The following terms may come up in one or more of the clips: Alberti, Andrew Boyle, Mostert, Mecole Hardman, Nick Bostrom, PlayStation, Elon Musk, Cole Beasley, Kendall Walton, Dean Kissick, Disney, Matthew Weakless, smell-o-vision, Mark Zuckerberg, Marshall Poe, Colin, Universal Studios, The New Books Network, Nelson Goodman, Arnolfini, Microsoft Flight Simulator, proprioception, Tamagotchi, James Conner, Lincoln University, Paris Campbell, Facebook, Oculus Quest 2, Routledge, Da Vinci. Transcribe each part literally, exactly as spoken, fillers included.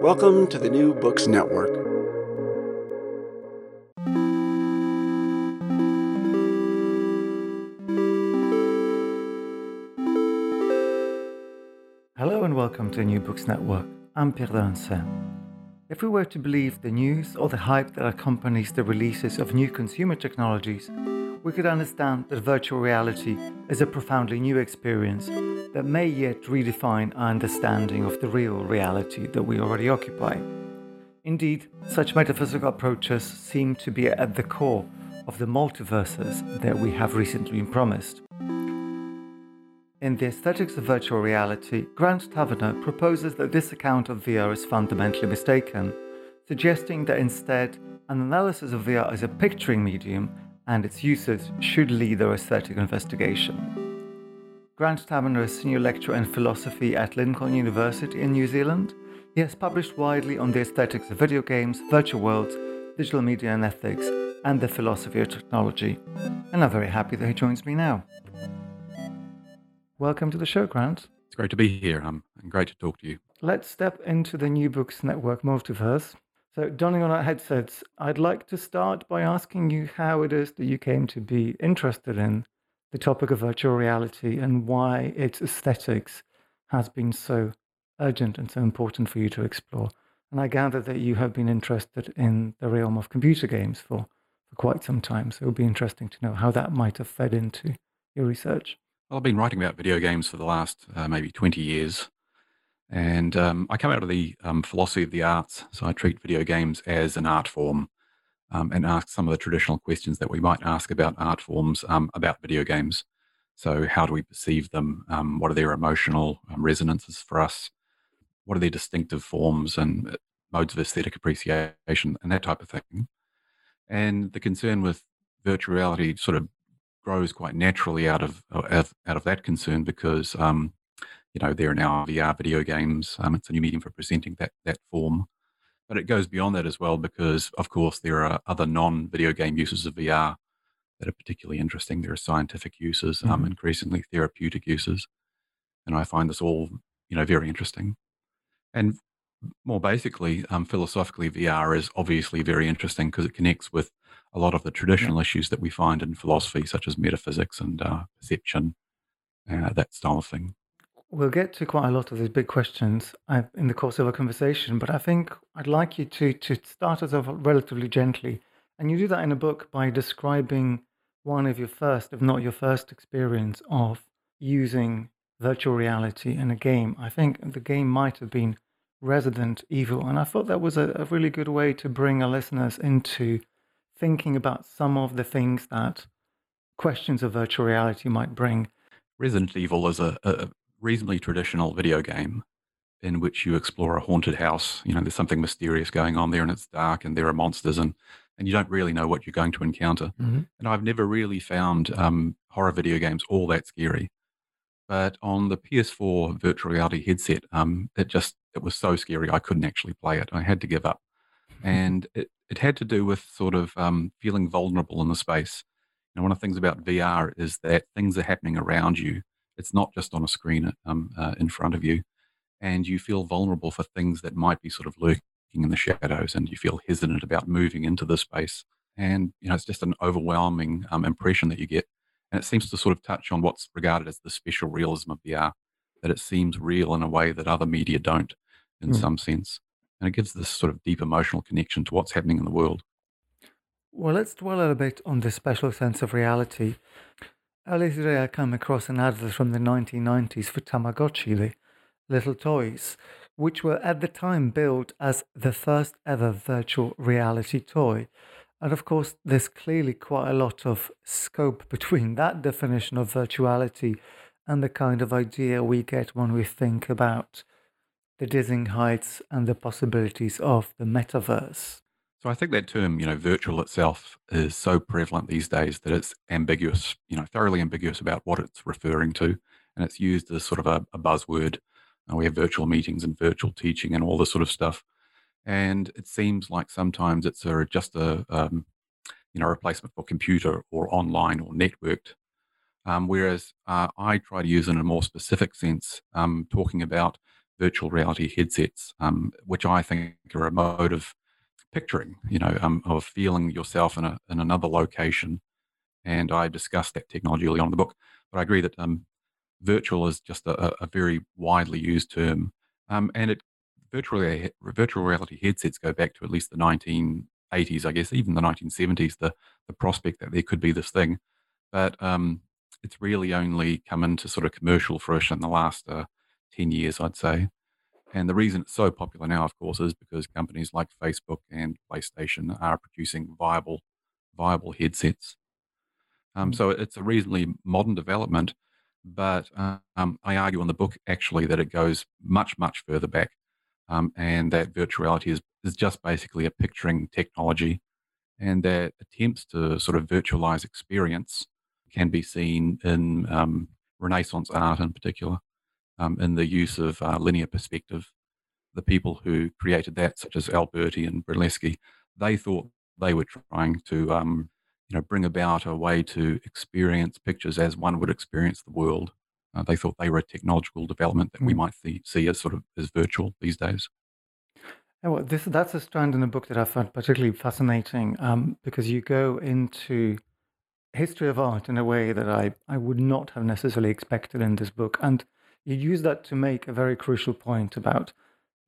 Welcome to the New Books Network. Hello and welcome to the New Books Network. I'm Pierre Dansen. If we were to believe the news or the hype that accompanies the releases of new consumer technologies, we could understand that virtual reality is a profoundly new experience that may yet redefine our understanding of the real reality that we already occupy. Indeed, such metaphysical approaches seem to be at the core of the multiverses that we have recently been promised. In The Aesthetics of Virtual Reality, Grant Tavinor proposes that this account of V R is fundamentally mistaken, suggesting that instead, an analysis of V R as a picturing medium and its uses should lead their aesthetic investigation. Grant Tavinor is senior lecturer in philosophy at Lincoln University in New Zealand. He has published widely on the aesthetics of video games, virtual worlds, digital media and ethics, and the philosophy of technology. And I'm very happy that he joins me now. Welcome to the show, Grant. It's great to be here. Um, and great to talk to you. Let's step into the New Books Network multiverse. So, donning on our headsets, I'd like to start by asking you how it is that you came to be interested in the topic of virtual reality and why its aesthetics has been so urgent and so important for you to explore. And I gather that you have been interested in the realm of computer games for, for quite some time, so it would be interesting to know how that might have fed into your research. Well, I've been writing about video games for the last uh, maybe twenty years. And um, I come out of the um, philosophy of the arts, so I treat video games as an art form um, and ask some of the traditional questions that we might ask about art forms, um, about video games. So how do we perceive them? Um, what are their emotional um, resonances for us? What are their distinctive forms and modes of aesthetic appreciation and that type of thing? And the concern with virtual reality sort of grows quite naturally out of, out of that concern because... Um, You know, there are now V R video games. Um, it's a new medium for presenting that that form. But it goes beyond that as well because, of course, there are other non-video game uses of V R that are particularly interesting. There are scientific uses, um, mm-hmm. increasingly therapeutic uses. And I find this all, you know, very interesting. And more basically, um, philosophically, V R is obviously very interesting because it connects with a lot of the traditional yeah. issues that we find in philosophy, such as metaphysics and uh, perception, uh, that style of thing. We'll get to quite a lot of these big questions in the course of our conversation, but I think I'd like you to, to start us off relatively gently. And you do that in a book by describing one of your first, if not your first, experience of using virtual reality in a game. I think the game might have been Resident Evil, and I thought that was a, a really good way to bring our listeners into thinking about some of the things that questions of virtual reality might bring. Resident Evil is a... a... reasonably traditional video game in which you explore a haunted house. You know, there's something mysterious going on there and it's dark and there are monsters and, and you don't really know what you're going to encounter. Mm-hmm. And I've never really found um, horror video games all that scary. But on the P S four virtual reality headset, um, it just It was so scary I couldn't actually play it. I had to give up. And it, it had to do with sort of um, feeling vulnerable in the space. And one of the things about V R is that things are happening around you. It's not just on a screen um, uh, in front of you. And you feel vulnerable for things that might be sort of lurking in the shadows, and you feel hesitant about moving into the space. And, you know, it's just an overwhelming um, impression that you get. And it seems to sort of touch on what's regarded as the special realism of V R, that it seems real in a way that other media don't in mm. some sense. And it gives this sort of deep emotional connection to what's happening in the world. Well, let's dwell a little bit on the special sense of reality. Earlier today, I came across an advert from the nineteen nineties for Tamagotchi, the little toys, which were at the time billed as the first ever virtual reality toy. And of course, there's clearly quite a lot of scope between that definition of virtuality and the kind of idea we get when we think about the dizzying heights and the possibilities of the metaverse. So I think that term, you know, virtual itself is so prevalent these days that it's ambiguous, you know, thoroughly ambiguous about what it's referring to. And it's used as sort of a, a buzzword. Uh, we have virtual meetings and virtual teaching and all this sort of stuff. And it seems like sometimes it's a, just a um, you know replacement for computer or online or networked, um, whereas uh, I try to use it in a more specific sense, um, talking about virtual reality headsets, um, which I think are a mode of picturing, you know, um, of feeling yourself in a in another location. And I discussed that technology early on in the book, but I agree that um, virtual is just a, a very widely used term, um, and it. Virtual, virtual reality headsets go back to at least the nineteen eighties, I guess, even the nineteen seventies, the, the prospect that there could be this thing. But um, it's really only come into sort of commercial fruition in the last uh, ten years, I'd say. And the reason it's so popular now, of course, is because companies like Facebook and PlayStation are producing viable, viable headsets. Um, so it's a reasonably modern development, but um, I argue in the book, actually, that it goes much, much further back. Um, and that virtuality is, is just basically a picturing technology, and that attempts to sort of virtualize experience can be seen in um, Renaissance art in particular, um, in the use of uh, linear perspective. The people who created that, such as Alberti and Brunelleschi, they thought they were trying to um, you know, bring about a way to experience pictures as one would experience the world. Uh, they thought they were a technological development that we might see, see as sort of as virtual these days. Yeah, well, this, that's a strand in the book that I found particularly fascinating um, because you go into history of art in a way that I, I would not have necessarily expected in this book. And you use that to make a very crucial point about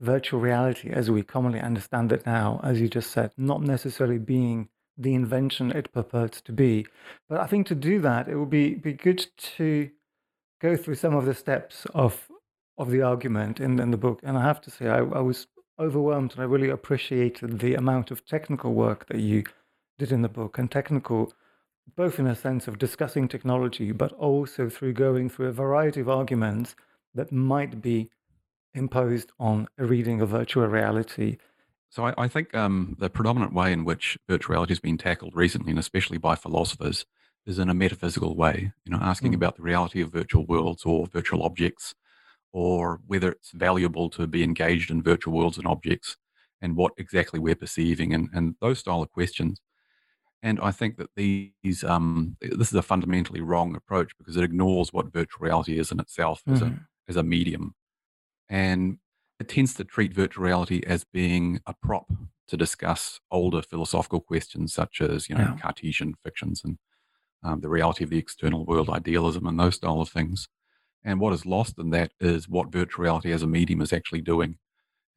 virtual reality as we commonly understand it now, as you just said, not necessarily being the invention it purports to be. But I think to do that, it would be, be good to go through some of the steps of of the argument in, in the book. And I have to say, I, I was overwhelmed, and I really appreciated the amount of technical work that you did in the book, and technical both in a sense of discussing technology, but also through going through a variety of arguments that might be imposed on a reading of virtual reality. So I, I think um, the predominant way in which virtual reality has been tackled recently, and especially by philosophers, is in a metaphysical way, you know, asking mm. about the reality of virtual worlds or virtual objects, or whether it's valuable to be engaged in virtual worlds and objects, and what exactly we're perceiving, and, and those style of questions. And I think that these um, this is a fundamentally wrong approach because it ignores what virtual reality is in itself mm. as a as a medium, and it tends to treat virtual reality as being a prop to discuss older philosophical questions such as you know yeah. Cartesian fictions and Um, the reality of the external world, idealism, and those style of things. And what is lost in that is what virtual reality as a medium is actually doing.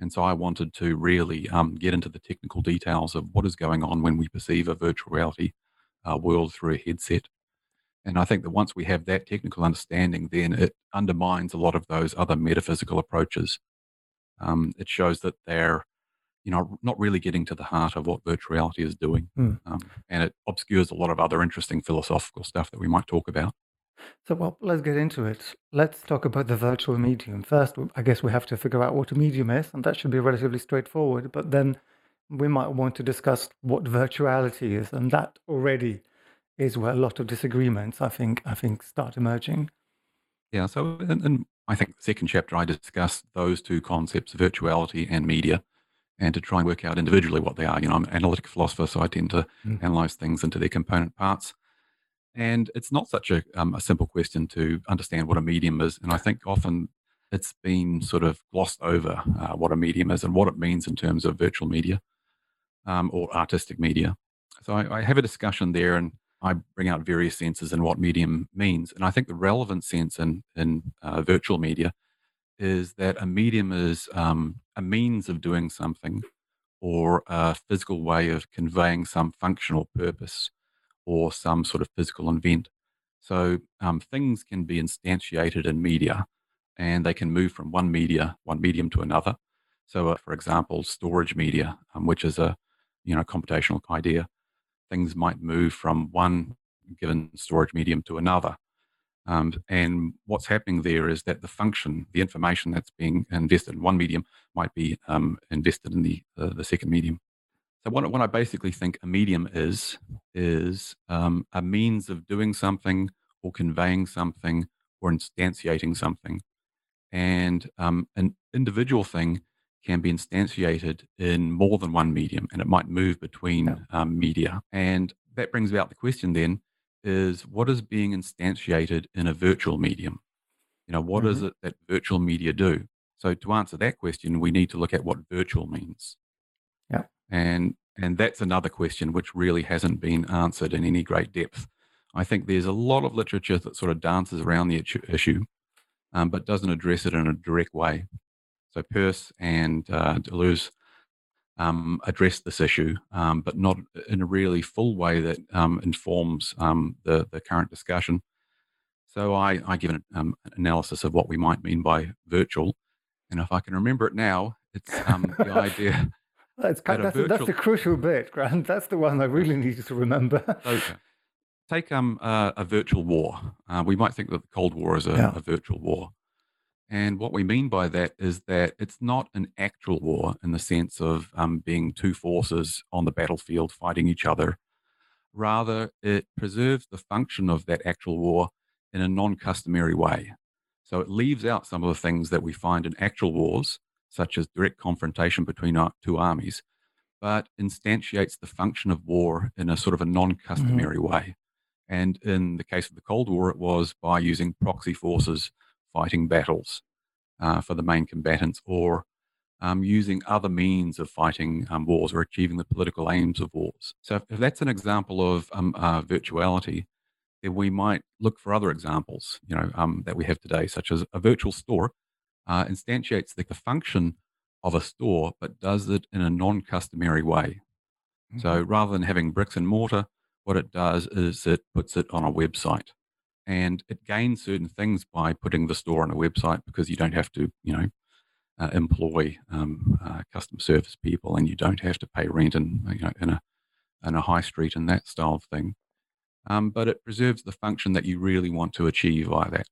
And so I wanted to really um, get into the technical details of what is going on when we perceive a virtual reality uh, world through a headset. And I think that once we have that technical understanding, then it undermines a lot of those other metaphysical approaches. Um, it shows that they're you know, not really getting to the heart of what virtual reality is doing. Mm. Um, and it obscures a lot of other interesting philosophical stuff that we might talk about. So, well, let's get into it. Let's talk about the virtual medium. First, I guess we have to figure out what a medium is, and that should be relatively straightforward. But then we might want to discuss what virtuality is, and that already is where a lot of disagreements, I think, I think start emerging. Yeah, so in, in I think the second chapter I discuss those two concepts, virtuality and media, and to try and work out individually what they are. You know, I'm an analytic philosopher, so I tend to mm. analyze things into their component parts. And it's not such a, um, a simple question to understand what a medium is. And I think often it's been sort of glossed over uh, what a medium is and what it means in terms of virtual media um, or artistic media. So I, I have a discussion there, and I bring out various senses in what medium means. And I think the relevant sense in, in uh, virtual media is that a medium is um, a means of doing something, or a physical way of conveying some functional purpose or some sort of physical event. So um, things can be instantiated in media, and they can move from one media, one medium to another. So uh, for example, storage media, um, which is a you know computational idea, things might move from one given storage medium to another. Um, and what's happening there is that the function, the information that's being invested in one medium might be um, invested in the, uh, the second medium. So what, what I basically think a medium is, is um, a means of doing something or conveying something or instantiating something. And um, an individual thing can be instantiated in more than one medium, and it might move between um, media. And that brings about the question then, is what is being instantiated in a virtual medium? You know, what mm-hmm. is it that virtual media do? So to answer that question, we need to look at what virtual means. Yeah. And and that's another question which really hasn't been answered in any great depth. I think there's a lot of literature that sort of dances around the issue, um, but doesn't address it in a direct way. So Peirce and uh, Deleuze Um, address this issue, um, but not in a really full way that um, informs um, the, the current discussion. So I, I give an um, analysis of what we might mean by virtual. And if I can remember it now, it's um, the idea... that's, that that's, virtual... that's the crucial bit, Grant. That's the one I really needed to remember. So, take um, a, a virtual war. Uh, we might think that the Cold War is a, yeah. a virtual war. And what we mean by that is that it's not an actual war in the sense of um, being two forces on the battlefield fighting each other. Rather, it preserves the function of that actual war in a non-customary way. So it leaves out some of the things that we find in actual wars, such as direct confrontation between our two armies, but instantiates the function of war in a sort of a non-customary mm-hmm. way. And in the case of the Cold War, it was by using proxy forces fighting battles uh, for the main combatants, or um, using other means of fighting um, wars or achieving the political aims of wars. So if, if that's an example of um, uh, virtuality, then we might look for other examples you know, um, that we have today, such as a virtual store uh, instantiates the, the function of a store, but does it in a non-customary way. Mm-hmm. So rather than having bricks and mortar, what it does is it puts it on a website. And it gains certain things by putting the store on a website, because you don't have to, you know, uh, employ um, uh, customer service people, and you don't have to pay rent in, you know, in a in a high street and that style of thing. Um, but it preserves the function that you really want to achieve by that.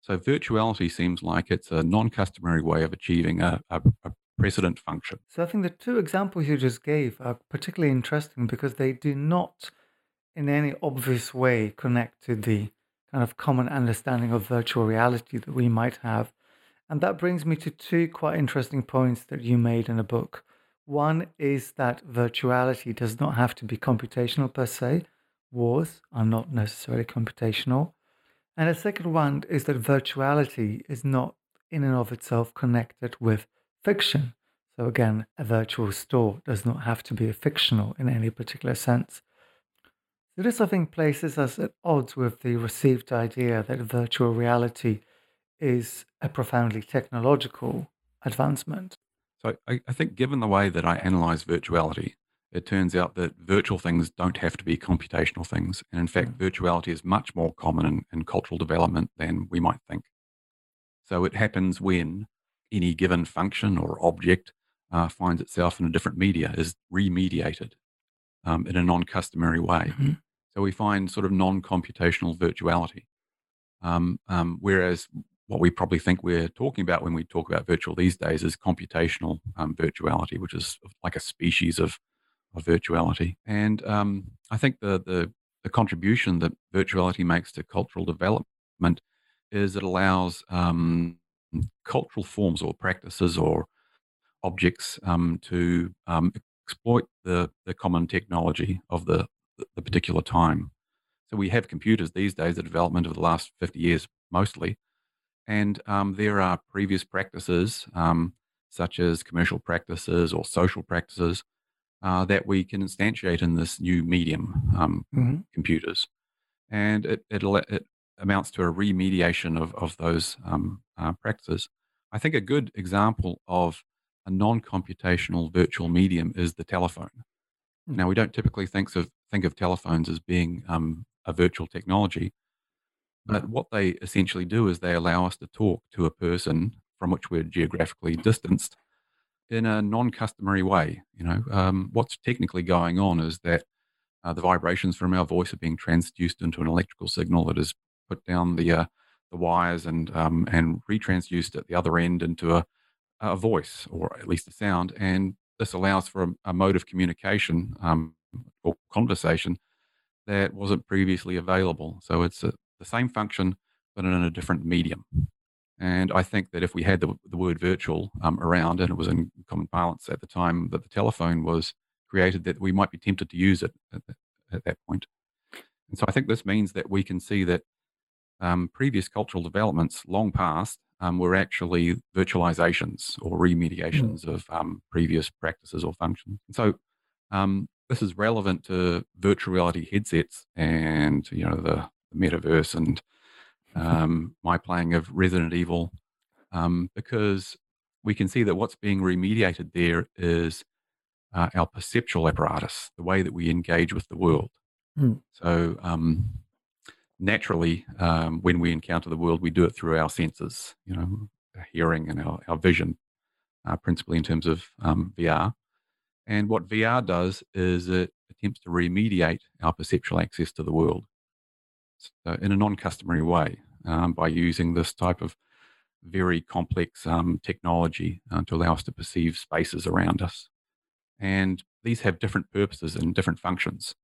So virtuality seems like it's a non-customary way of achieving a, a, a precedent function. So I think the two examples you just gave are particularly interesting, because they do not, in any obvious way, connect to the of common understanding of virtual reality that we might have. And that brings me to two quite interesting points that you made in the book. One is that virtuality does not have to be computational per se. Wars are not necessarily computational. And the second one is that virtuality is not in and of itself connected with fiction. So again, a virtual store does not have to be a fictional in any particular sense. So this, I think, places us at odds with the received idea that virtual reality is a profoundly technological advancement. So I, I think given the way that I analyze virtuality, it turns out that virtual things don't have to be computational things. And in fact, mm. virtuality is much more common in, in cultural development than we might think. So it happens when any given function or object uh, finds itself in a different media, is remediated um, in a non-customary way. Mm-hmm. So we find sort of non-computational virtuality, um, um, whereas what we probably think we're talking about when we talk about virtual these days is computational um, virtuality, which is like a species of, of virtuality. And um, I think the, the the contribution that virtuality makes to cultural development is it allows um, cultural forms or practices or objects um, to um, exploit the, the common technology of the, the particular time. So we have computers these days, the development of the last fifty years mostly, and um, there are previous practices um, such as commercial practices or social practices uh, that we can instantiate in this new medium, um, mm-hmm. computers. And it, it, it amounts to a remediation of, of those um, uh, practices. I think a good example of a non-computational virtual medium is the telephone. Now, we don't typically think of think of telephones as being um, a virtual technology, but what they essentially do is they allow us to talk to a person from which we're geographically distanced in a non-customary way. You know, um, what's technically going on is that uh, the vibrations from our voice are being transduced into an electrical signal that is put down the uh, the wires and um, and retransduced at the other end into a a voice, or at least a sound, and this allows for a, a mode of communication um, or conversation that wasn't previously available. So it's a, the same function, but in a different medium. And I think that if we had the, the word virtual um, around, and it was in common parlance at the time that the telephone was created, that we might be tempted to use it at, the, at that point. And so I think this means that we can see that um, previous cultural developments long past Um, were actually virtualizations or remediations of um, previous practices or functions. And so um, this is relevant to virtual reality headsets and, you know, the, the metaverse and um, my playing of Resident Evil, um, because we can see that what's being remediated there is uh, our perceptual apparatus, the way that we engage with the world. Mm. So um naturally, um, when we encounter the world, we do it through our senses, you know, our hearing and our, our vision, uh, principally in terms of um, V R. And what V R does is it attempts to remediate our perceptual access to the world, so in a non-customary way, um, by using this type of very complex um, technology uh, to allow us to perceive spaces around us. And these have different purposes and different functions.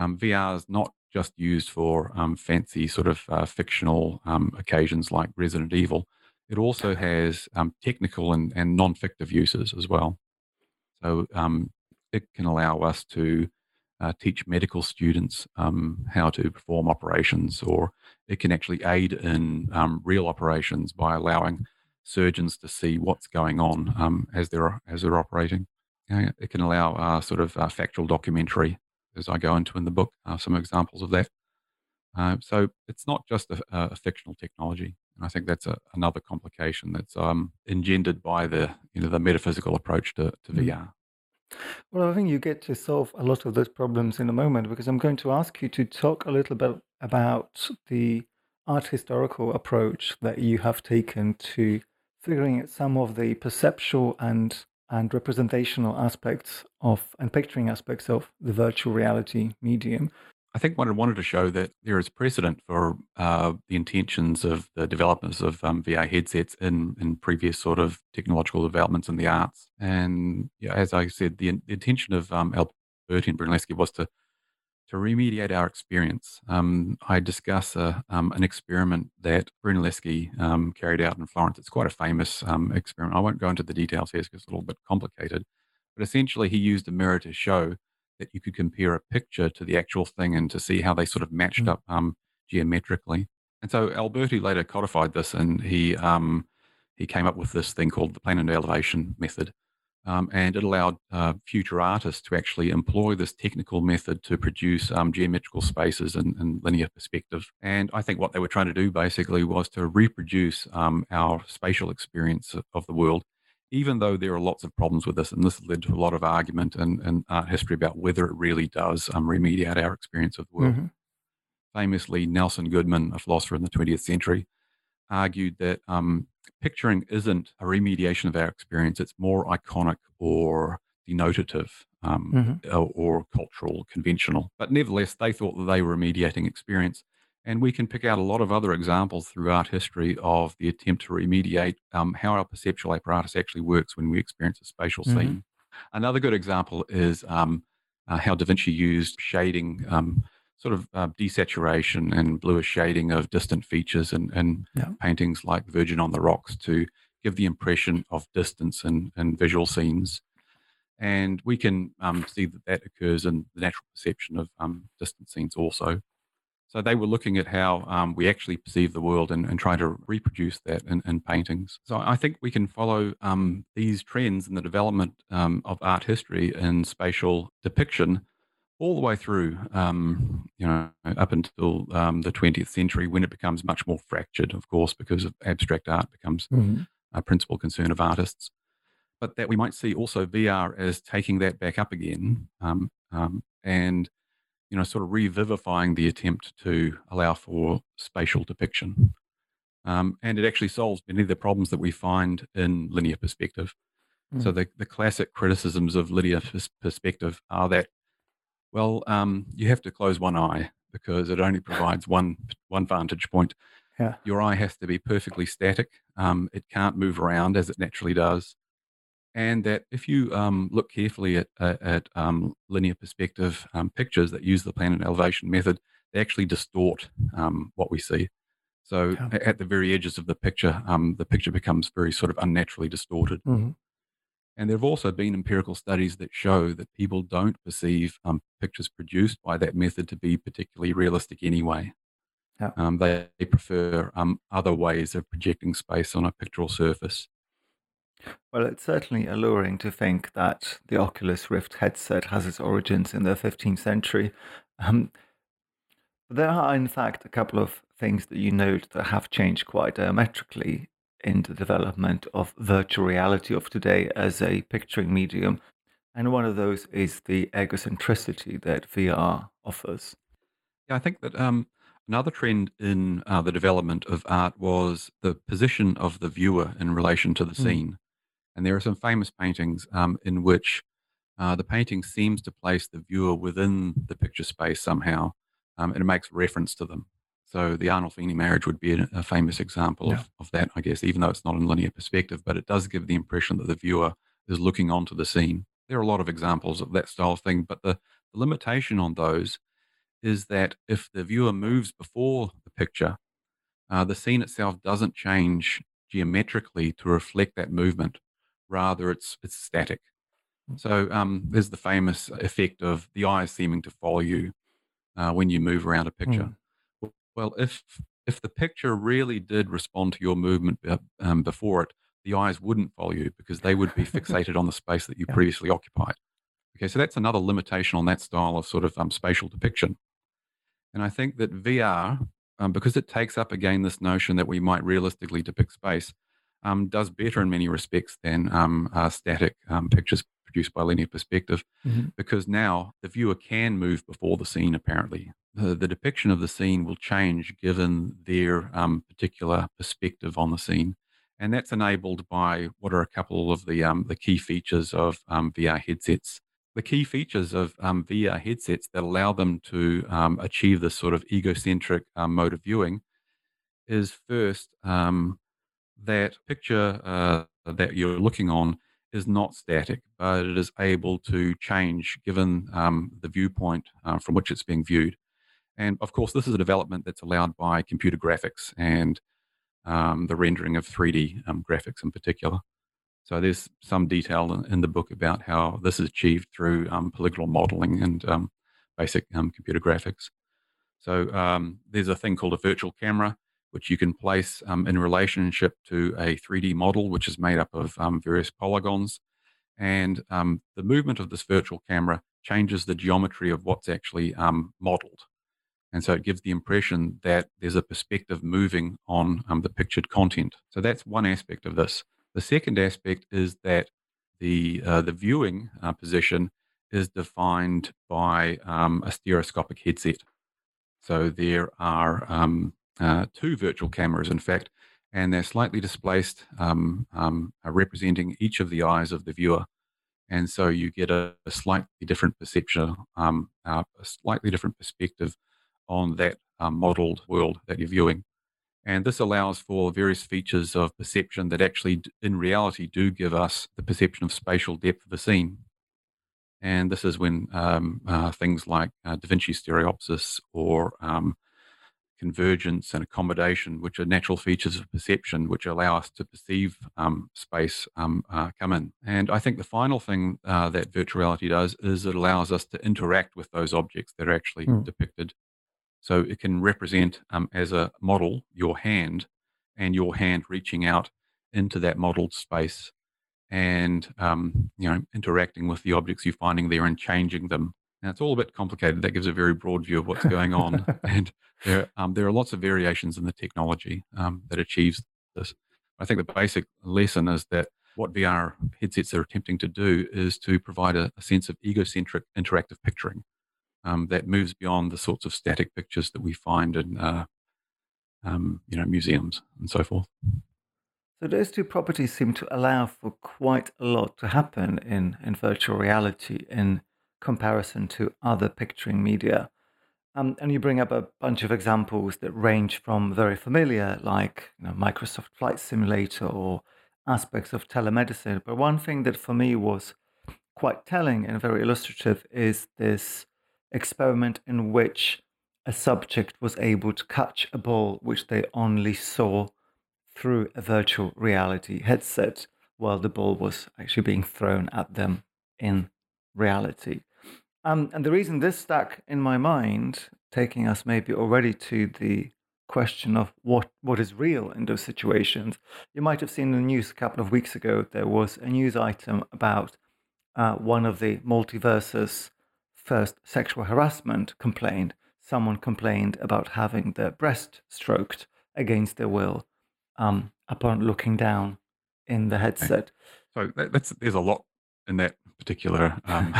Um, V R is not just used for um, fancy sort of uh, fictional um, occasions like Resident Evil. It also has um, technical and, and non-fictive uses as well. So um, it can allow us to uh, teach medical students um, how to perform operations, or it can actually aid in um, real operations by allowing surgeons to see what's going on um, as they're as they're operating. Uh, it can allow uh, sort of uh, factual documentary, as I go into in the book, uh, some examples of that. Uh, so it's not just a, a fictional technology, and I think that's a, another complication that's um, engendered by the you know the metaphysical approach to, to V R. Well, I think you get to solve a lot of those problems in a moment, because I'm going to ask you to talk a little bit about the art historical approach that you have taken to figuring out some of the perceptual and and representational aspects of, and picturing aspects of the virtual reality medium. I think what I wanted to show that there is precedent for uh, the intentions of the developers of um, V R headsets in, in previous sort of technological developments in the arts. And yeah, as I said, the, the intention of um, Alberti and Brunelleschi was to to remediate our experience. Um, I discuss a, um, an experiment that Brunelleschi um, carried out in Florence. It's quite a famous um, experiment. I won't go into the details here because it's a little bit complicated, but essentially he used a mirror to show that you could compare a picture to the actual thing and to see how they sort of matched mm-hmm. up um, geometrically. And so Alberti later codified this, and he um, he came up with this thing called the plane and elevation method. Um, and it allowed uh, future artists to actually employ this technical method to produce um, geometrical spaces in, in linear perspective. And I think what they were trying to do basically was to reproduce um, our spatial experience of the world, even though there are lots of problems with this. And this led to a lot of argument in, in art history about whether it really does um, remediate our experience of the world. Mm-hmm. Famously, Nelson Goodman, a philosopher in the twentieth century, argued that um, picturing isn't a remediation of our experience, it's more iconic or denotative um, mm-hmm. or, or cultural, conventional. But nevertheless, they thought that they were remediating experience. And we can pick out a lot of other examples through art history of the attempt to remediate um, how our perceptual apparatus actually works when we experience a spatial mm-hmm. scene. Another good example is um, uh, how Da Vinci used shading um, sort of uh, desaturation and bluish shading of distant features and, and yeah. paintings like Virgin on the Rocks to give the impression of distance and, and visual scenes. And we can um, see that that occurs in the natural perception of um, distant scenes also. So they were looking at how um, we actually perceive the world and, and try to reproduce that in, in paintings. So I think we can follow um, these trends in the development um, of art history and spatial depiction all the way through, um, you know, up until um, the twentieth century, when it becomes much more fractured, of course, because of abstract art becomes mm-hmm. a principal concern of artists. But that we might see also V R as taking that back up again um, um, and, you know, sort of revivifying the attempt to allow for spatial depiction. Um, and it actually solves many of the problems that we find in linear perspective. Mm. So the, the classic criticisms of linear pers- perspective are that, well, um, you have to close one eye because it only provides one one vantage point. Yeah. Your eye has to be perfectly static. Um, it can't move around as it naturally does. And that if you um, look carefully at, at, at um, linear perspective um, pictures that use the plan and elevation method, they actually distort um, what we see. So yeah. at the very edges of the picture, um, the picture becomes very sort of unnaturally distorted. Mm-hmm. And there have also been empirical studies that show that people don't perceive um, pictures produced by that method to be particularly realistic anyway. Yeah. Um, they, they prefer um, other ways of projecting space on a pictorial surface. Well, it's certainly alluring to think that the Oculus Rift headset has its origins in the fifteenth century. Um, there are, in fact, a couple of things that you note that have changed quite diametrically in the development of virtual reality of today as a picturing medium. And one of those is the egocentricity that V R offers. Yeah, I think that um, another trend in uh, the development of art was the position of the viewer in relation to the mm. scene. And there are some famous paintings um, in which uh, the painting seems to place the viewer within the picture space somehow, um, and it makes reference to them. So the Arnolfini marriage would be a famous example yeah. of, of that, I guess, even though it's not in linear perspective, but it does give the impression that the viewer is looking onto the scene. There are a lot of examples of that style of thing, but the, the limitation on those is that if the viewer moves before the picture, uh, the scene itself doesn't change geometrically to reflect that movement. Rather, it's it's static. So um, there's the famous effect of the eyes seeming to follow you uh, when you move around a picture. Mm. Well, if if the picture really did respond to your movement um, before it, the eyes wouldn't follow you because they would be fixated on the space that you yeah. previously occupied. Okay, so that's another limitation on that style of sort of um, spatial depiction. And I think that V R, um, because it takes up again this notion that we might realistically depict space, Um, does better in many respects than um, uh, static um, pictures produced by linear perspective, mm-hmm. because now the viewer can move before the scene, apparently. The, the depiction of the scene will change given their um, particular perspective on the scene. And that's enabled by what are a couple of the, um, the key features of um, V R headsets. The key features of um, V R headsets that allow them to um, achieve this sort of egocentric um, mode of viewing is first, um, that picture uh, that you're looking on is not static, but it is able to change given um, the viewpoint uh, from which it's being viewed. And of course, this is a development that's allowed by computer graphics and um, the rendering of three D um, graphics in particular. So there's some detail in, in the book about how this is achieved through um, polygonal modeling and um, basic um, computer graphics. So um, there's a thing called a virtual camera, which you can place um, in relationship to a three D model, which is made up of um, various polygons. And um, the movement of this virtual camera changes the geometry of what's actually um, modeled. And so it gives the impression that there's a perspective moving on um, the pictured content. So that's one aspect of this. The second aspect is that the, uh, the viewing uh, position is defined by um, a stereoscopic headset. So there are... Um, Uh, two virtual cameras, in fact, and they're slightly displaced, um, um, are representing each of the eyes of the viewer. And so you get a, a slightly different perception, um, uh, a slightly different perspective on that uh, modeled world that you're viewing. And this allows for various features of perception that actually, in reality, do give us the perception of spatial depth of a scene. And this is when um, uh, things like uh, Da Vinci stereopsis or um, convergence and accommodation, which are natural features of perception, which allow us to perceive um, space, um, uh, come in. And I think the final thing uh, that virtual reality does is it allows us to interact with those objects that are actually mm. depicted. So it can represent um, as a model your hand, and your hand reaching out into that modeled space and um, you know, interacting with the objects you're finding there and changing them. Now, it's all a bit complicated. That gives a very broad view of what's going on. And there, um, there are lots of variations in the technology um, that achieves this. I think the basic lesson is that what V R headsets are attempting to do is to provide a, a sense of egocentric interactive picturing um, that moves beyond the sorts of static pictures that we find in uh, um, you know, museums and so forth. So those two properties seem to allow for quite a lot to happen in, in virtual reality in comparison to other picturing media. Um, and you bring up a bunch of examples that range from very familiar, like you know, Microsoft Flight Simulator or aspects of telemedicine. But one thing that for me was quite telling and very illustrative is this experiment in which a subject was able to catch a ball which they only saw through a virtual reality headset while the ball was actually being thrown at them in reality. Um, and the reason this stuck in my mind, taking us maybe already to the question of what, what is real in those situations, you might have seen in the news a couple of weeks ago, there was a news item about uh, one of the multiverse's first sexual harassment complaint. Someone complained about having their breast stroked against their will um, upon looking down in the headset. So that's, there's a lot in that particular. Um,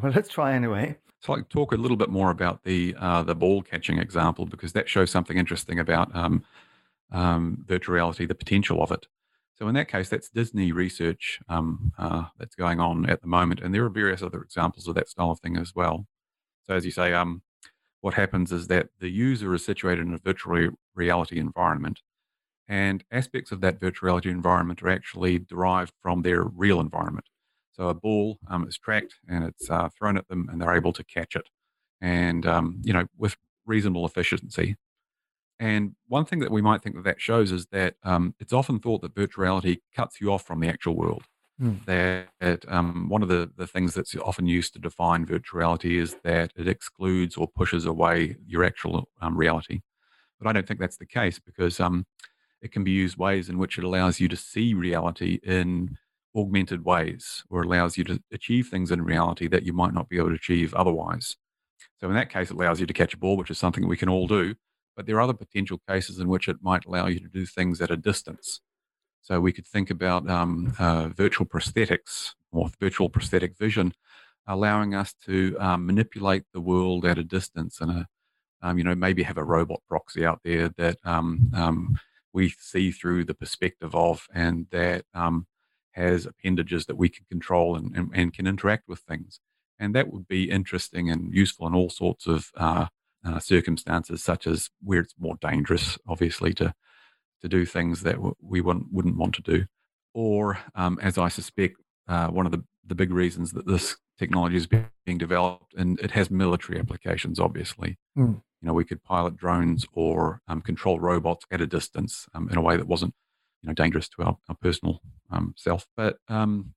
well, let's try anyway. So I'll talk a little bit more about the uh, the ball catching example, because that shows something interesting about um, um, virtual reality, the potential of it. So in that case, that's Disney research um, uh, that's going on at the moment. And there are various other examples of that style of thing as well. So as you say, um, what happens is that the user is situated in a virtual reality environment, and aspects of that virtual reality environment are actually derived from their real environment. So a ball um, is tracked and it's uh, thrown at them, and they're able to catch it, and um, you know, with reasonable efficiency. And one thing that we might think that that shows is that um, it's often thought that virtual reality cuts you off from the actual world. Mm. That, that um, one of the, the things that's often used to define virtual reality is that it excludes or pushes away your actual um, reality. But I don't think that's the case, because um, it can be used ways in which it allows you to see reality in augmented ways, or allows you to achieve things in reality that you might not be able to achieve otherwise. So in that case, it allows you to catch a ball, which is something we can all do, but there are other potential cases in which it might allow you to do things at a distance. So we could think about um, uh, virtual prosthetics or virtual prosthetic vision, allowing us to um, manipulate the world at a distance, and a, um, you know, maybe have a robot proxy out there that um, um, we see through the perspective of, and that um, has appendages that we can control and, and, and can interact with things. And that would be interesting and useful in all sorts of uh, uh, circumstances, such as where it's more dangerous, obviously, to to do things that w- we wouldn't, wouldn't want to do. Or, um, as I suspect, uh, one of the, the big reasons that this technology is being developed, and it has military applications, obviously. Mm. You know, we could pilot drones or um, control robots at a distance um, in a way that wasn't Know, dangerous to our, our personal um, self. But um,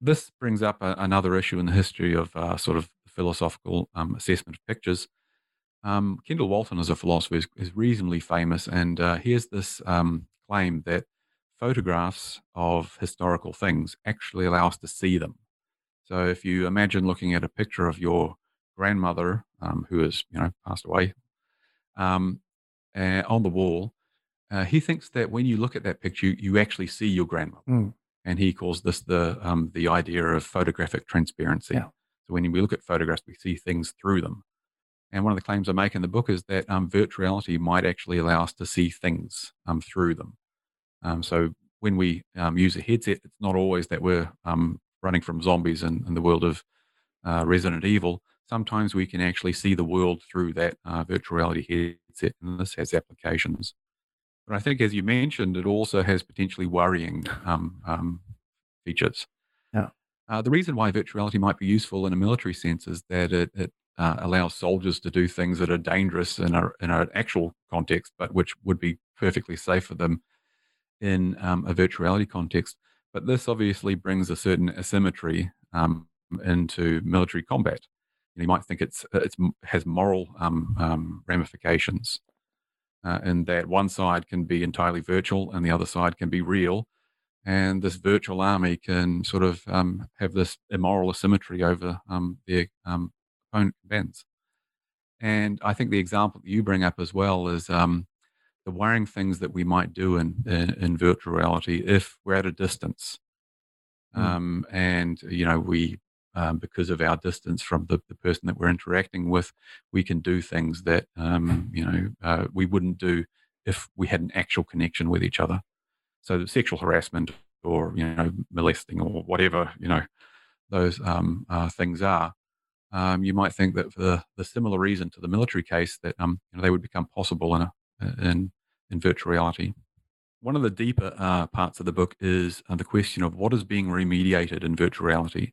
this brings up a, another issue in the history of uh, sort of philosophical um, assessment of pictures. Um, Kendall Walton, as a philosopher, is, is reasonably famous, and uh, he has this um, claim that photographs of historical things actually allow us to see them. So if you imagine looking at a picture of your grandmother, um, who has, you know, passed away, um, uh, on the wall, Uh, he thinks that when you look at that picture, you, you actually see your grandmother. Mm. And he calls this the um, the idea of photographic transparency. Yeah. So when we look at photographs, we see things through them. And one of the claims I make in the book is that um, virtuality might actually allow us to see things um, through them. Um, so when we um, use a headset, it's not always that we're um, running from zombies in, in the world of uh, Resident Evil. Sometimes we can actually see the world through that uh, virtual reality headset, and this has applications. But I think, as you mentioned, it also has potentially worrying um, um, features. Yeah. Uh, the reason why virtual reality might be useful in a military sense is that it, it uh, allows soldiers to do things that are dangerous in our, in our actual context, but which would be perfectly safe for them in um, a virtual reality context. But this obviously brings a certain asymmetry um, into military combat. You might think it's it's has moral um, um, ramifications, uh, in that one side can be entirely virtual and the other side can be real. And this virtual army can sort of um, have this immoral asymmetry over um, their um, opponent combatants. And I think the example that you bring up as well is um, the worrying things that we might do in, in, in virtual reality if we're at a distance. Mm. Um, and, you know, we, um, because of our distance from the, the person that we're interacting with, we can do things that, um, you know, uh, we wouldn't do if we had an actual connection with each other. So sexual harassment, or you know, molesting, or whatever you know, those um, uh, things are. Um, you might think that for the, the similar reason to the military case, that um, you know, they would become possible in a, in in virtual reality. One of the deeper uh, parts of the book is uh, the question of what is being remediated in virtual reality.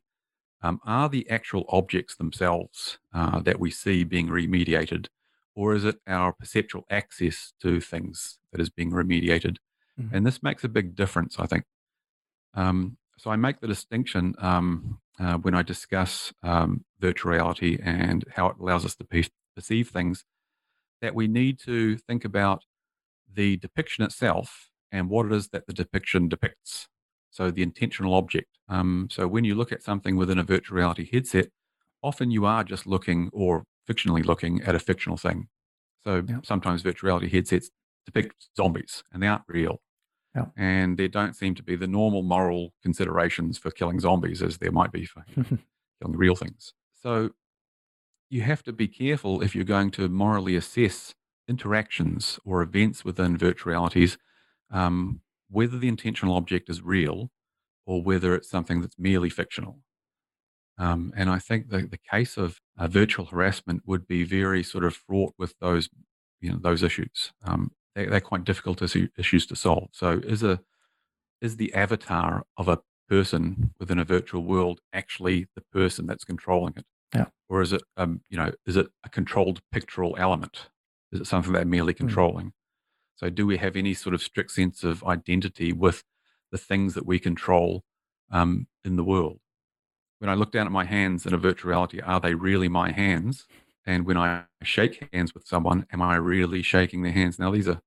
Um, are the actual objects themselves uh, that we see being remediated, or is it our perceptual access to things that is being remediated? Mm-hmm. And this makes a big difference, I think. Um, so I make the distinction um, uh, when I discuss um, virtual reality and how it allows us to pe- perceive things, that we need to think about the depiction itself and what it is that the depiction depicts. So the intentional object. Um, so when you look at something within a virtual reality headset, often you are just looking or fictionally looking at a fictional thing. So yeah. Sometimes virtual reality headsets depict zombies, and they aren't real. Yeah. And there don't seem to be the normal moral considerations for killing zombies as there might be for you know, killing real things. So you have to be careful if you're going to morally assess interactions or events within virtual realities, um, whether the intentional object is real or whether it's something that's merely fictional. Um, and I think the, the case of uh, virtual harassment would be very sort of fraught with those, you know, those issues. Um, They're quite difficult issues to solve. So is a is the avatar of a person within a virtual world actually the person that's controlling it? Yeah. Or is it, um, you know, is it a controlled pictorial element? Is it something they're merely controlling? Mm. So do we have any sort of strict sense of identity with the things that we control um, in the world? When I look down at my hands in a virtual reality, are they really my hands? And when I shake hands with someone, am I really shaking their hands? Now, these are,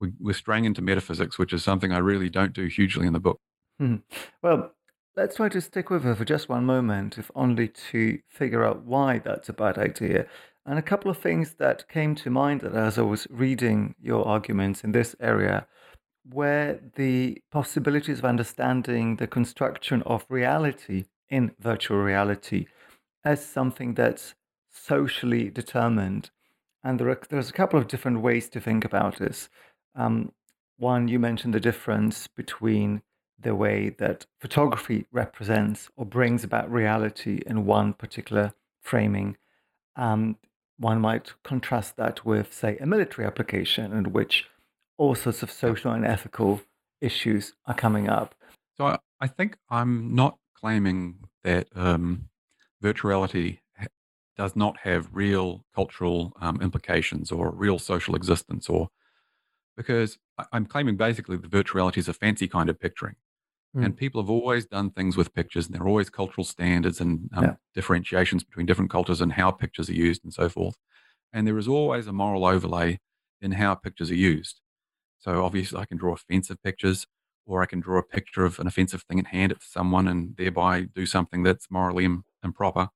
we're straying into metaphysics, which is something I really don't do hugely in the book. Hmm. Well, let's try to stick with her for just one moment, if only to figure out why that's a bad idea. And a couple of things that came to mind as I was reading your arguments in this area, where the possibilities of understanding the construction of reality in virtual reality as something that's socially determined. And there are, there's a couple of different ways to think about this. Um, one, you mentioned the difference between the way that photography represents or brings about reality in one particular framing. Um, one might contrast that with, say, a military application in which all sorts of social and ethical issues are coming up. So I, I think I'm not claiming that um, virtuality does not have real cultural um, implications or real social existence, or because I'm claiming basically that virtual reality is a fancy kind of picturing, mm. and people have always done things with pictures, and there are always cultural standards and um, yeah. differentiations between different cultures and how pictures are used and so forth. And there is always a moral overlay in how pictures are used. So obviously I can draw offensive pictures, or I can draw a picture of an offensive thing and hand it to someone and thereby do something that's morally im- improper.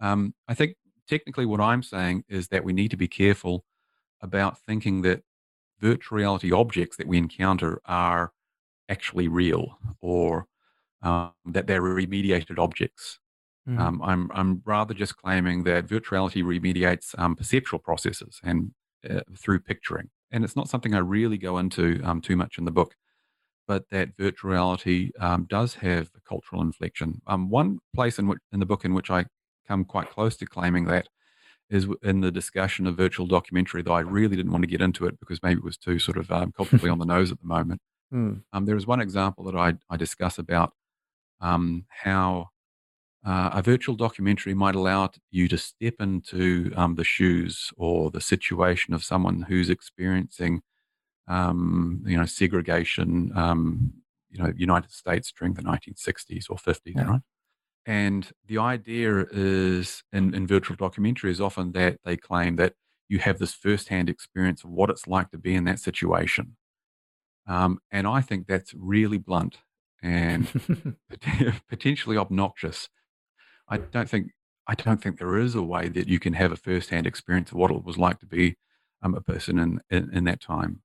Um, I think technically what I'm saying is that we need to be careful about thinking that virtual reality objects that we encounter are actually real, or um, that they're remediated objects. Mm. Um, I'm, I'm rather just claiming that virtual reality remediates um, perceptual processes and uh, through picturing. And it's not something I really go into um, too much in the book, but that virtual reality um, does have a cultural inflection. Um, one place in, which, in the book in which I come quite close to claiming that is in the discussion of virtual documentary, though I really didn't want to get into it because maybe it was too sort of um, culturally on the nose at the moment. Mm. Um, there is one example that I, I discuss about um, how uh, a virtual documentary might allow you to step into um, the shoes or the situation of someone who's experiencing, um, you know, segregation, um, you know, United States during the nineteen sixties or fifties, yeah. right? And the idea is in, in virtual documentaries often that they claim that you have this firsthand experience of what it's like to be in that situation. Um, and I think that's really blunt and potentially obnoxious. I don't think I don't think there is a way that you can have a firsthand experience of what it was like to be um, a person in, in, in that time.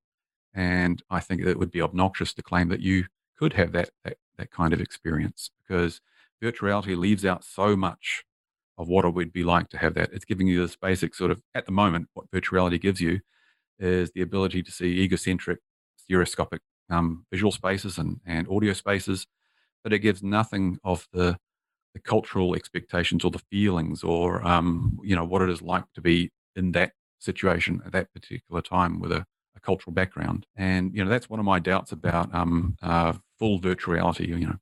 And I think it would be obnoxious to claim that you could have that that, that kind of experience, because virtuality leaves out so much of what it would be like to have that. It's giving you this basic sort of, at the moment, what virtuality gives you is the ability to see egocentric, stereoscopic um, visual spaces and, and audio spaces, but it gives nothing of the, the cultural expectations or the feelings or, um, you know, what it is like to be in that situation at that particular time with a, a cultural background. And, you know, that's one of my doubts about um, uh, full virtuality, you know,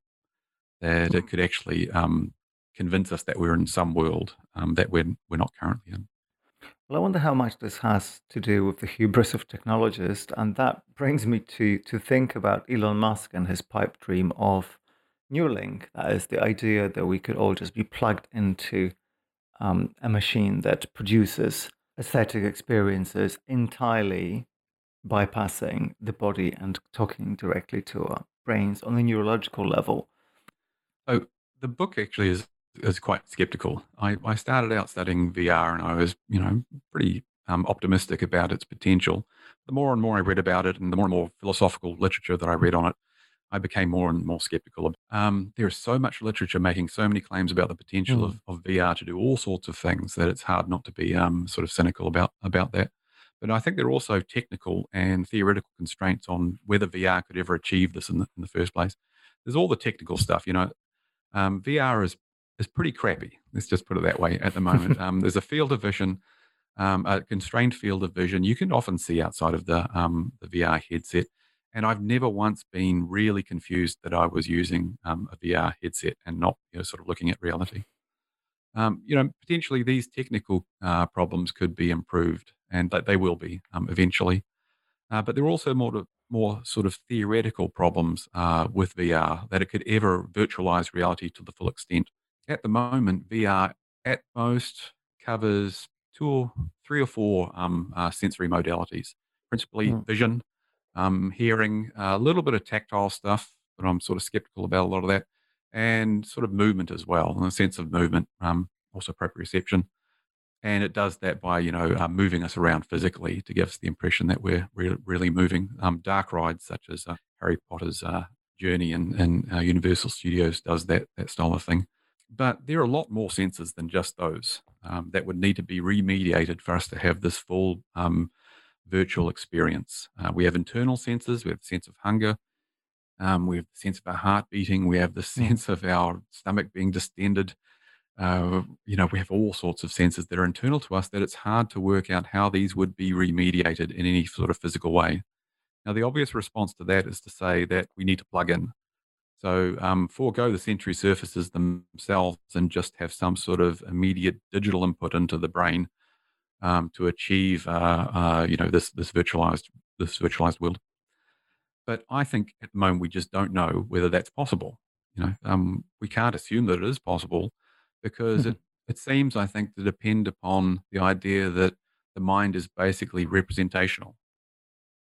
that it could actually um, convince us that we're in some world um, that we're, we're not currently in. Well, I wonder how much this has to do with the hubris of technologists, and that brings me to to think about Elon Musk and his pipe dream of Neuralink. That is the idea that we could all just be plugged into um, a machine that produces aesthetic experiences entirely bypassing the body and talking directly to our brains on the neurological level. Oh, the book actually is is quite skeptical. I, I started out studying V R and I was, you know, pretty um, optimistic about its potential. The more and more I read about it and the more and more philosophical literature that I read on it, I became more and more skeptical. Um, there is so much literature making so many claims about the potential mm. of, of V R to do all sorts of things that it's hard not to be um, sort of cynical about, about that. But I think there are also technical and theoretical constraints on whether V R could ever achieve this in the, in the first place. There's all the technical stuff, you know. Um, V R is is pretty crappy. Let's just put it that way at the moment. Um, there's a field of vision, um, a constrained field of vision. You can often see outside of the um, the V R headset, and I've never once been really confused that I was using um, a V R headset and not, you know, sort of looking at reality. Um, you know, potentially these technical uh, problems could be improved, and that they will be um, eventually. Uh, but there are also more to more sort of theoretical problems uh, with V R, that it could ever virtualize reality to the full extent. At the moment, V R at most covers two or three or four um, uh, sensory modalities, principally mm. vision, um, hearing, a uh, little bit of tactile stuff, but I'm sort of skeptical about a lot of that, and sort of movement as well, and a sense of movement, um, also proprioception. And it does that by, you know, uh, moving us around physically to give us the impression that we're re- really moving. Um, dark rides such as uh, Harry Potter's uh, journey and, and uh, Universal Studios does that that style of thing. But there are a lot more senses than just those um, that would need to be remediated for us to have this full um, virtual experience. Uh, we have internal senses. We have the sense of hunger. Um, we have the sense of our heart beating. We have the sense of our stomach being distended. Uh, you know, we have all sorts of senses that are internal to us that it's hard to work out how these would be remediated in any sort of physical way. Now, the obvious response to that is to say that we need to plug in. So um, forego the sensory surfaces themselves and just have some sort of immediate digital input into the brain um, to achieve, uh, uh, you know, this this virtualized this virtualized world. But I think at the moment we just don't know whether that's possible. You know, um, we can't assume that it is possible, because it, it seems, I think, to depend upon the idea that the mind is basically representational.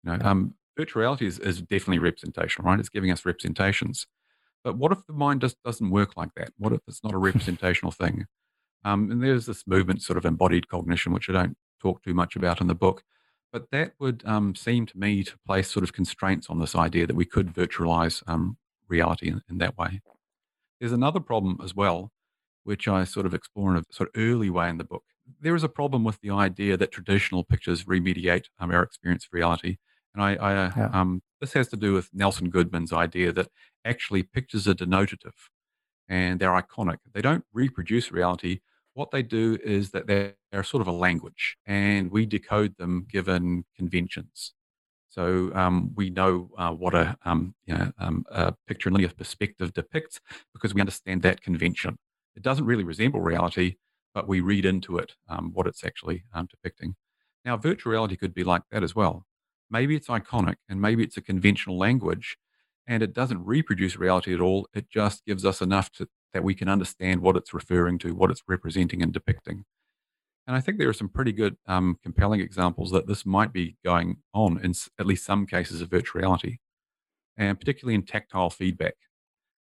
You know, um, virtuality is, is definitely representational, right? It's giving us representations. But what if the mind just doesn't work like that? What if it's not a representational thing? Um, and there's this movement, sort of embodied cognition, which I don't talk too much about in the book. But that would um, seem to me to place sort of constraints on this idea that we could virtualize um, reality in, in that way. There's another problem as well, which I sort of explore in a sort of early way in the book. There is a problem with the idea that traditional pictures remediate um, our experience of reality. And I, I yeah. um, this has to do with Nelson Goodman's idea that actually pictures are denotative and they're iconic. They don't reproduce reality. What they do is that they're, they're sort of a language, and we decode them given conventions. So um, we know uh, what a, um, you know, um, a picture in linear perspective depicts because we understand that convention. It doesn't really resemble reality, but we read into it um, what it's actually um, depicting. Now, virtual reality could be like that as well. Maybe it's iconic and maybe it's a conventional language and it doesn't reproduce reality at all. It just gives us enough to, that we can understand what it's referring to, what it's representing and depicting. And I think there are some pretty good, um, compelling examples that this might be going on in s- at least some cases of virtual reality, and particularly in tactile feedback.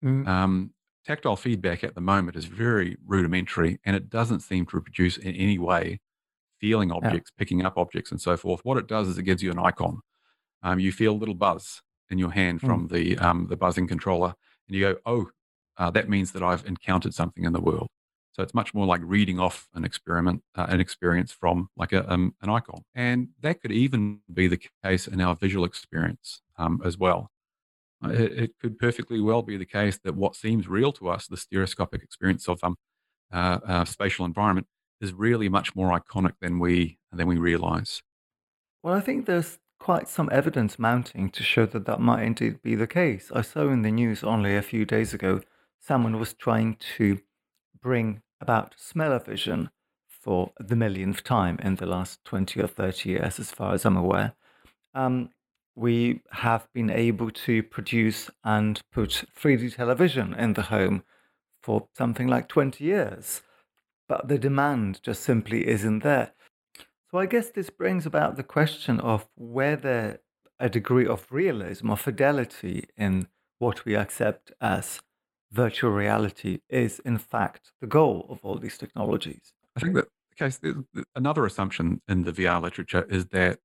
Mm. Um, tactile feedback at the moment is very rudimentary, and it doesn't seem to reproduce in any way feeling objects, yeah. picking up objects, and so forth. What it does is it gives you an icon. Um, you feel a little buzz in your hand mm. from the um, the buzzing controller, and you go, "Oh, uh, that means that I've encountered something in the world." So it's much more like reading off an experiment, uh, an experience from like a, um, an icon. And that could even be the case in our visual experience um, as well. It, it could perfectly well be the case that what seems real to us, the stereoscopic experience of um, uh, uh, spatial environment, is really much more iconic than we than we realize. Well, I think there's quite some evidence mounting to show that that might indeed be the case. I saw in the news only a few days ago, someone was trying to bring about smell-o-vision for the millionth time in the last twenty or thirty years, as far as I'm aware. Um, we have been able to produce and put three D television in the home for something like twenty years, but the demand just simply isn't there. So I guess this brings about the question of whether a degree of realism or fidelity in what we accept as virtual reality is, in fact, the goal of all these technologies. I think that the case, another assumption in the V R literature is that,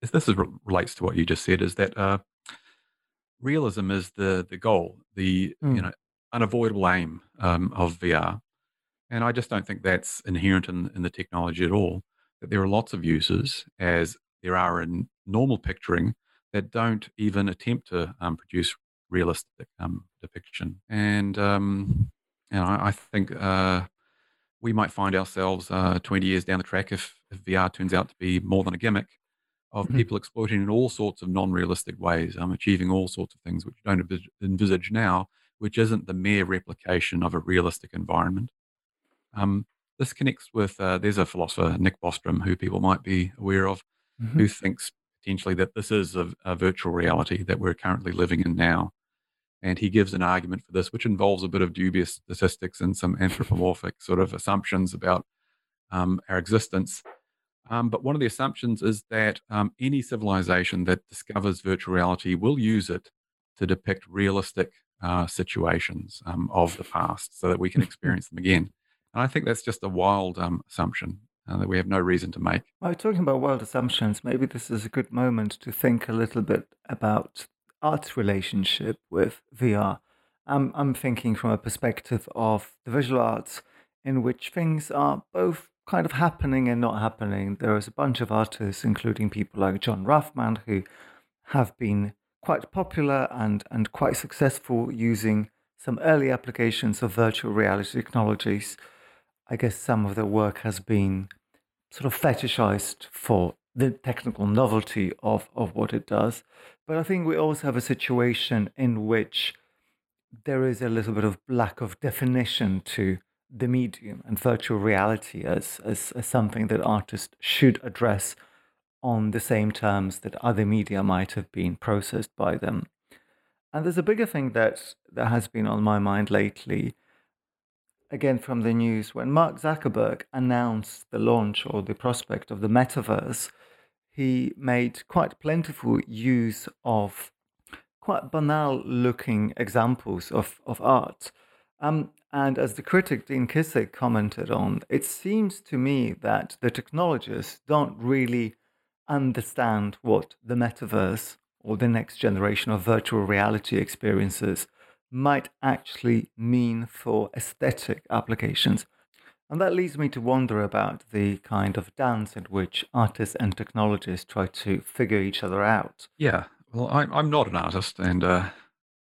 if this is, relates to what you just said, is that uh, realism is the the goal, the mm. you know unavoidable aim um, of V R. And I just don't think that's inherent in, in the technology at all. That there are lots of uses, as there are in normal picturing, that don't even attempt to um, produce realistic um, depiction. And um, and I, I think uh, we might find ourselves uh, twenty years down the track, if, if V R turns out to be more than a gimmick, of mm-hmm. people exploiting it in all sorts of non-realistic ways, um, achieving all sorts of things which you don't envis- envisage now, which isn't the mere replication of a realistic environment. Um, this connects with, uh, there's a philosopher, Nick Bostrom, who people might be aware of, mm-hmm. who thinks potentially that this is a, a virtual reality that we're currently living in now. And he gives an argument for this, which involves a bit of dubious statistics and some anthropomorphic sort of assumptions about um, our existence. Um, but one of the assumptions is that um, any civilization that discovers virtual reality will use it to depict realistic uh, situations um, of the past so that we can experience them again. And I think that's just a wild um, assumption uh, that we have no reason to make. Well, talking about wild assumptions, maybe this is a good moment to think a little bit about art's relationship with V R. Um, I'm thinking from a perspective of the visual arts, in which things are both kind of happening and not happening. There is a bunch of artists, including people like John Rafman, who have been quite popular and, and quite successful using some early applications of virtual reality technologies. I guess some of their work has been sort of fetishized for the technical novelty of, of what it does. But I think we also have a situation in which there is a little bit of lack of definition to the medium and virtual reality as, as, as something that artists should address on the same terms that other media might have been processed by them. And there's a bigger thing that, that has been on my mind lately, again from the news, when Mark Zuckerberg announced the launch or the prospect of the metaverse, he made quite plentiful use of quite banal-looking examples of, of art. Um, and as the critic Dean Kissick commented on, it seems to me that the technologists don't really understand what the metaverse or the next generation of virtual reality experiences might actually mean for aesthetic applications. And that leads me to wonder about the kind of dance in which artists and technologists try to figure each other out. Yeah, well, I'm, I'm not an artist, and, uh,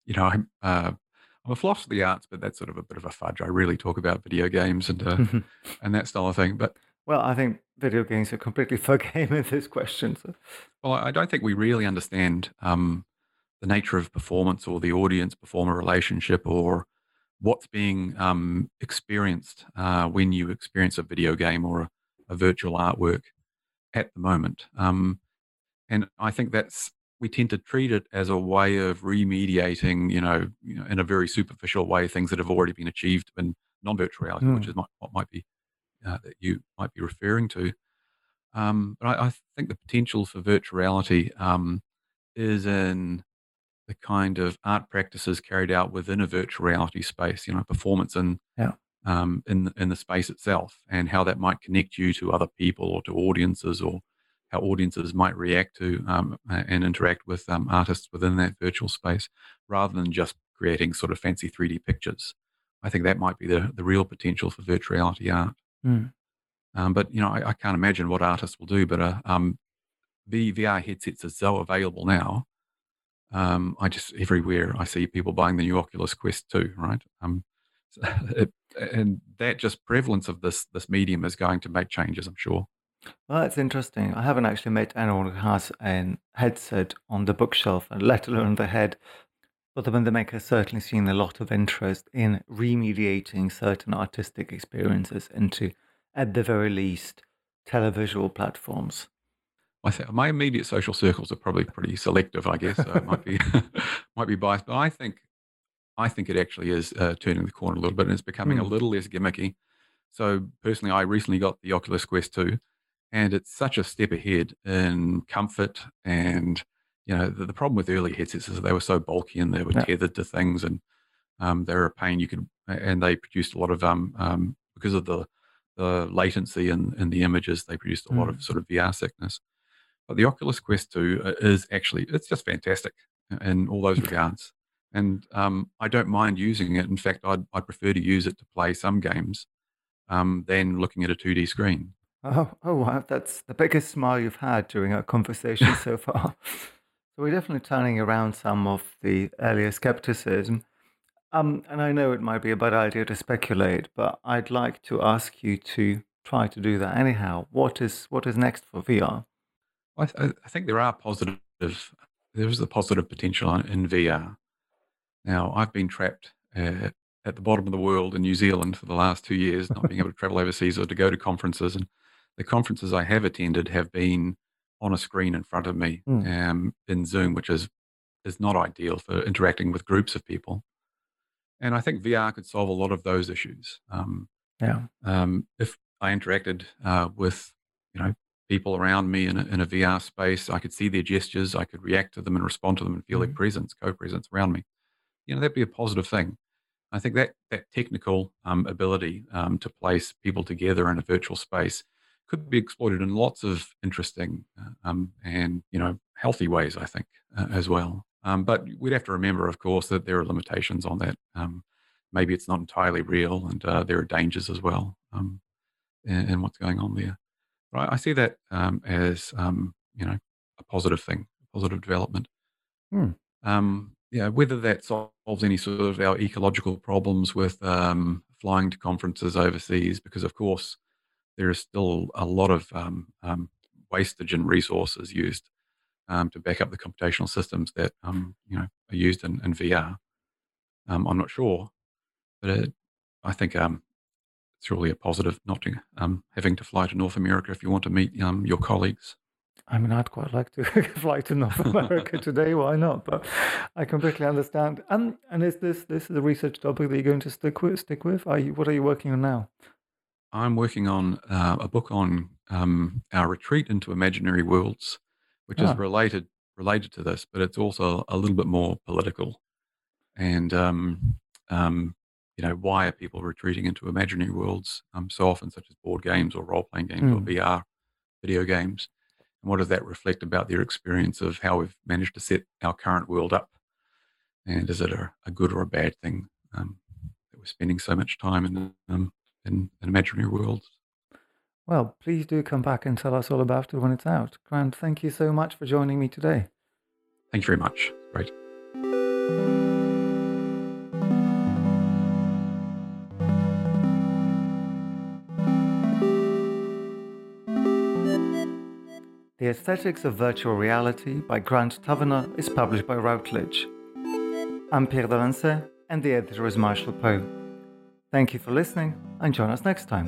you know, I'm, uh, I'm a philosopher of the arts, but that's sort of a bit of a fudge. I really talk about video games and uh, and that style of thing. But Well, I think video games are completely forgame in this question. So. Well, I don't think we really understand um, the nature of performance or the audience-performer relationship or what's being um, experienced uh, when you experience a video game or a, a virtual artwork at the moment. Um, and I think that's, we tend to treat it as a way of remediating, you know, you know in a very superficial way, things that have already been achieved in non-virtual reality, mm. which is what might be uh, that you might be referring to. Um, but I, I think the potential for virtual reality um, is in the kind of art practices carried out within a virtual reality space, you know, performance in yeah. um, in in the space itself, and how that might connect you to other people or to audiences, or how audiences might react to um, and interact with um, artists within that virtual space, rather than just creating sort of fancy three D pictures. I think that might be the the real potential for virtual reality art. Mm. Um, but you know, I, I can't imagine what artists will do. But uh, um, the V R headsets are so available now. Um, I just, everywhere I see people buying the new Oculus Quest two, right? Um, so it, and that just prevalence of this this medium is going to make changes, I'm sure. Well, that's interesting. I haven't actually met anyone who has a headset on the bookshelf, let alone the head. But the pandemic has certainly seen a lot of interest in remediating certain artistic experiences into, at the very least, televisual platforms. I think my immediate social circles are probably pretty selective, I guess. So it might be might be biased, but I think I think it actually is uh, turning the corner a little bit, and it's becoming mm. a little less gimmicky. So personally, I recently got the Oculus Quest two, and it's such a step ahead in comfort. And you know, the, the problem with early headsets is they were so bulky and they were yeah. tethered to things, and um, they were a pain. You could, and they produced a lot of um, um because of the the latency in, in the images, they produced a mm. lot of sort of V R sickness. But the Oculus Quest two is actually, it's just fantastic in all those regards. And um, I don't mind using it. In fact, I'd, I'd prefer to use it to play some games um, than looking at a two D screen. Oh, oh, wow. That's the biggest smile you've had during our conversation so far. So we're definitely turning around some of the earlier skepticism. Um, and I know it might be a bad idea to speculate, but I'd like to ask you to try to do that anyhow. What is what is next for V R? I, th- I think there are positive, there is a positive potential in V R. Now, I've been trapped uh, at the bottom of the world in New Zealand for the last two years, not being able to travel overseas or to go to conferences. And the conferences I have attended have been on a screen in front of me mm. um, in Zoom, which is, is not ideal for interacting with groups of people. And I think V R could solve a lot of those issues. Um, yeah. Um, if I interacted uh, with, you know, people around me in a, in a V R space, I could see their gestures, I could react to them and respond to them and feel their presence, co-presence around me. You know, that'd be a positive thing. I think that that technical um, ability um, to place people together in a virtual space could be exploited in lots of interesting uh, um, and, you know, healthy ways, I think, uh, as well. Um, but we'd have to remember, of course, that there are limitations on that. Um, maybe it's not entirely real, and uh, there are dangers as well um, in, in what's going on there. I see that um, as, um, you know, a positive thing, a positive development. Hmm. Um, yeah, whether that solves any sort of our ecological problems with um, flying to conferences overseas, because, of course, there is still a lot of um, um, wastage and resources used um, to back up the computational systems that, um, you know, are used in, in V R. Um, I'm not sure, but it, I think... Um, surely a positive not to, um, having to fly to North America if you want to meet um, your colleagues. I mean, I'd quite like to fly to North America today. Why not? But I completely understand. And and is this this is a research topic that you're going to stick with? Stick with? Are you? What are you working on now? I'm working on uh, a book on um, our retreat into imaginary worlds, which ah. is related related to this, but it's also a little bit more political. And um, um, you know, why are people retreating into imaginary worlds um, so often, such as board games or role-playing games mm. or V R video games? And what does that reflect about their experience of how we've managed to set our current world up? And is it a, a good or a bad thing um, that we're spending so much time in, um, in, in imaginary worlds? Well, please do come back and tell us all about it when it's out. Grant, thank you so much for joining me today. Thank you very much. Great. The Aesthetics of Virtual Reality by Grant Tavinor is published by Routledge. I'm Pierre Dansen, and the editor is Marshall Poe. Thank you for listening, and join us next time.